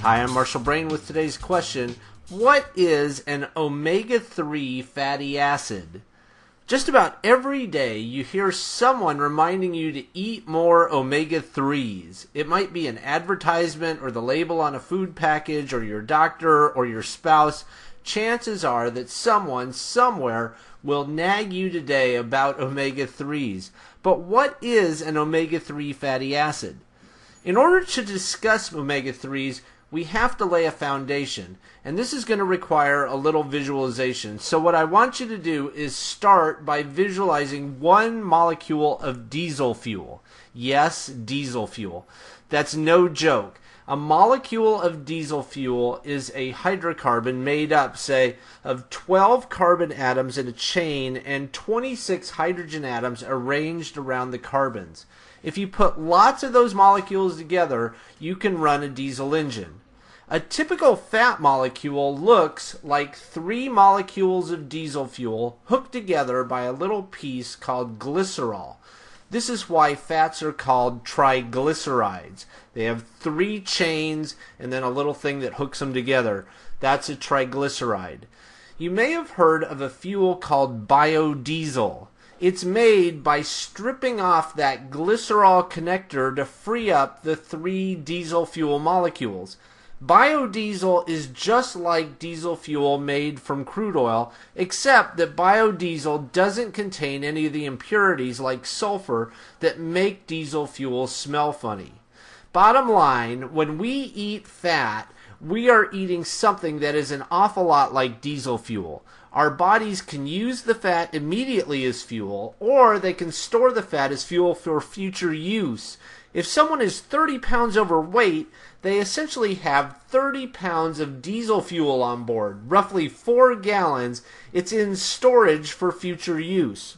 Hi, I'm Marshall Brain with today's question. What is an omega-3 fatty acid? Just about every day you hear someone reminding you to eat more omega-3s. It might be an advertisement or the label on a food package or your doctor or your spouse. Chances are that someone somewhere will nag you today about omega-3s. But what is an omega-3 fatty acid? In order to discuss omega-3s, we have to lay a foundation, and this is going to require a little visualization. So what I want you to do is start by visualizing one molecule of diesel fuel. Yes, diesel fuel. That's no joke. A molecule of diesel fuel is a hydrocarbon made up, say, of 12 carbon atoms in a chain and 26 hydrogen atoms arranged around the carbons. If you put lots of those molecules together, you can run a diesel engine. A typical fat molecule looks like 3 molecules of diesel fuel hooked together by a little piece called glycerol. This is why fats are called triglycerides. They have 3 chains and then a little thing that hooks them together. That's a triglyceride. You may have heard of a fuel called biodiesel. It's made by stripping off that glycerol connector to free up the 3 diesel fuel molecules. Biodiesel is just like diesel fuel made from crude oil, except that biodiesel doesn't contain any of the impurities like sulfur that make diesel fuel smell funny. Bottom line, when we eat fat, we are eating something that is an awful lot like diesel fuel. Our bodies can use the fat immediately as fuel, or they can store the fat as fuel for future use. If someone is 30 pounds overweight, they essentially have 30 pounds of diesel fuel on board, roughly 4 gallons. It's in storage for future use.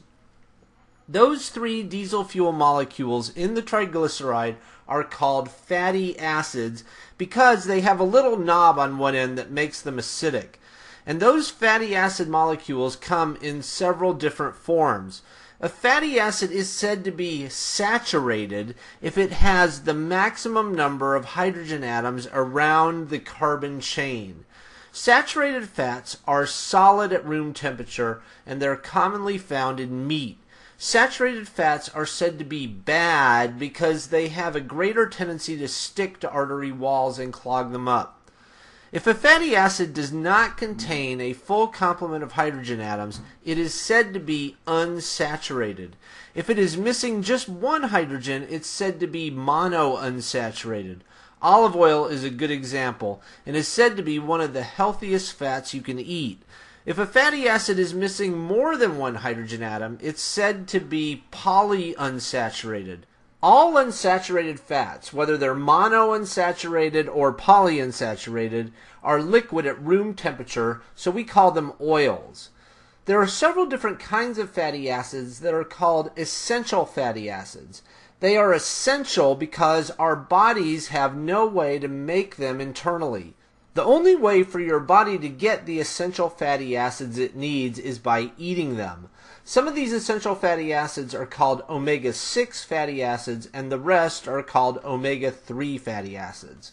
Those 3 diesel fuel molecules in the triglyceride are called fatty acids because they have a little knob on one end that makes them acidic. And those fatty acid molecules come in several different forms. A fatty acid is said to be saturated if it has the maximum number of hydrogen atoms around the carbon chain. Saturated fats are solid at room temperature, and they're commonly found in meat. Saturated fats are said to be bad because they have a greater tendency to stick to artery walls and clog them up. If a fatty acid does not contain a full complement of hydrogen atoms, it is said to be unsaturated. If it is missing just one hydrogen, it's said to be monounsaturated. Olive oil is a good example and is said to be one of the healthiest fats you can eat. If a fatty acid is missing more than one hydrogen atom, it's said to be polyunsaturated. All unsaturated fats, whether they're monounsaturated or polyunsaturated, are liquid at room temperature, so we call them oils. There are several different kinds of fatty acids that are called essential fatty acids. They are essential because our bodies have no way to make them internally. The only way for your body to get the essential fatty acids it needs is by eating them. Some of these essential fatty acids are called omega-6 fatty acids, and the rest are called omega-3 fatty acids.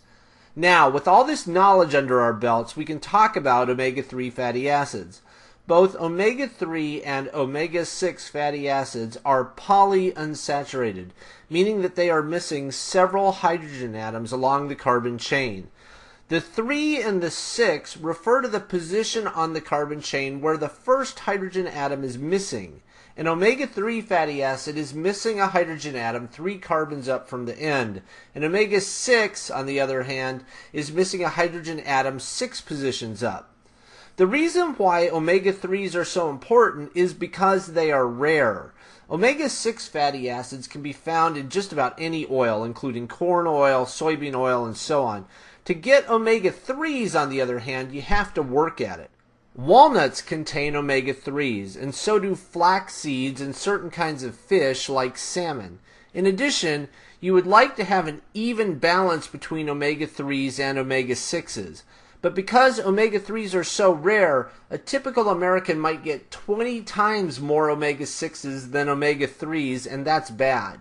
Now, with all this knowledge under our belts, we can talk about omega-3 fatty acids. Both omega-3 and omega-6 fatty acids are polyunsaturated, meaning that they are missing several hydrogen atoms along the carbon chain. The 3 and the 6 refer to the position on the carbon chain where the first hydrogen atom is missing. An omega-3 fatty acid is missing a hydrogen atom 3 carbons up from the end. An omega-6, on the other hand, is missing a hydrogen atom 6 positions up. The reason why omega-3s are so important is because they are rare. Omega-6 fatty acids can be found in just about any oil, including corn oil, soybean oil, and so on. To get omega-3s, on the other hand, you have to work at it. Walnuts contain omega-3s, and so do flax seeds and certain kinds of fish like salmon. In addition, you would like to have an even balance between omega-3s and omega-6s. But because omega-3s are so rare, a typical American might get 20 times more omega-6s than omega-3s, and that's bad.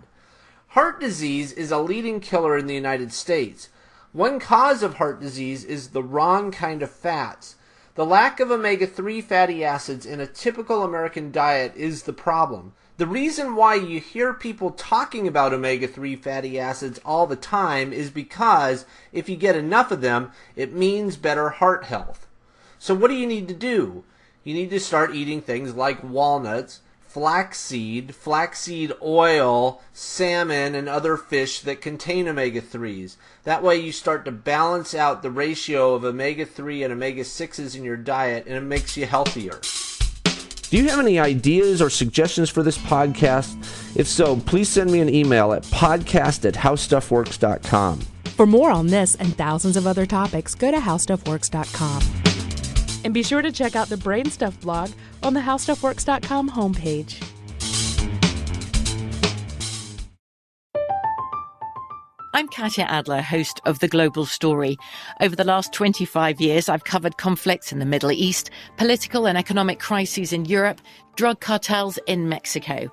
Heart disease is a leading killer in the United States. One cause of heart disease is the wrong kind of fats. The lack of omega-3 fatty acids in a typical American diet is the problem. The reason why you hear people talking about omega-3 fatty acids all the time is because if you get enough of them, it means better heart health. So what do you need to do? You need to start eating things like walnuts, flaxseed, flaxseed oil, salmon, and other fish that contain omega-3s. That way you start to balance out the ratio of omega-3 and omega-6s in your diet, and it makes you healthier. Do you have any ideas or suggestions for this podcast? If so, please send me an email at podcast@howstuffworks.com. For more on this and thousands of other topics, go to howstuffworks.com. And be sure to check out the BrainStuff blog on the HowStuffWorks.com homepage. I'm Katya Adler, host of The Global Story. Over the last 25 years, I've covered conflicts in the Middle East, political and economic crises in Europe, drug cartels in Mexico.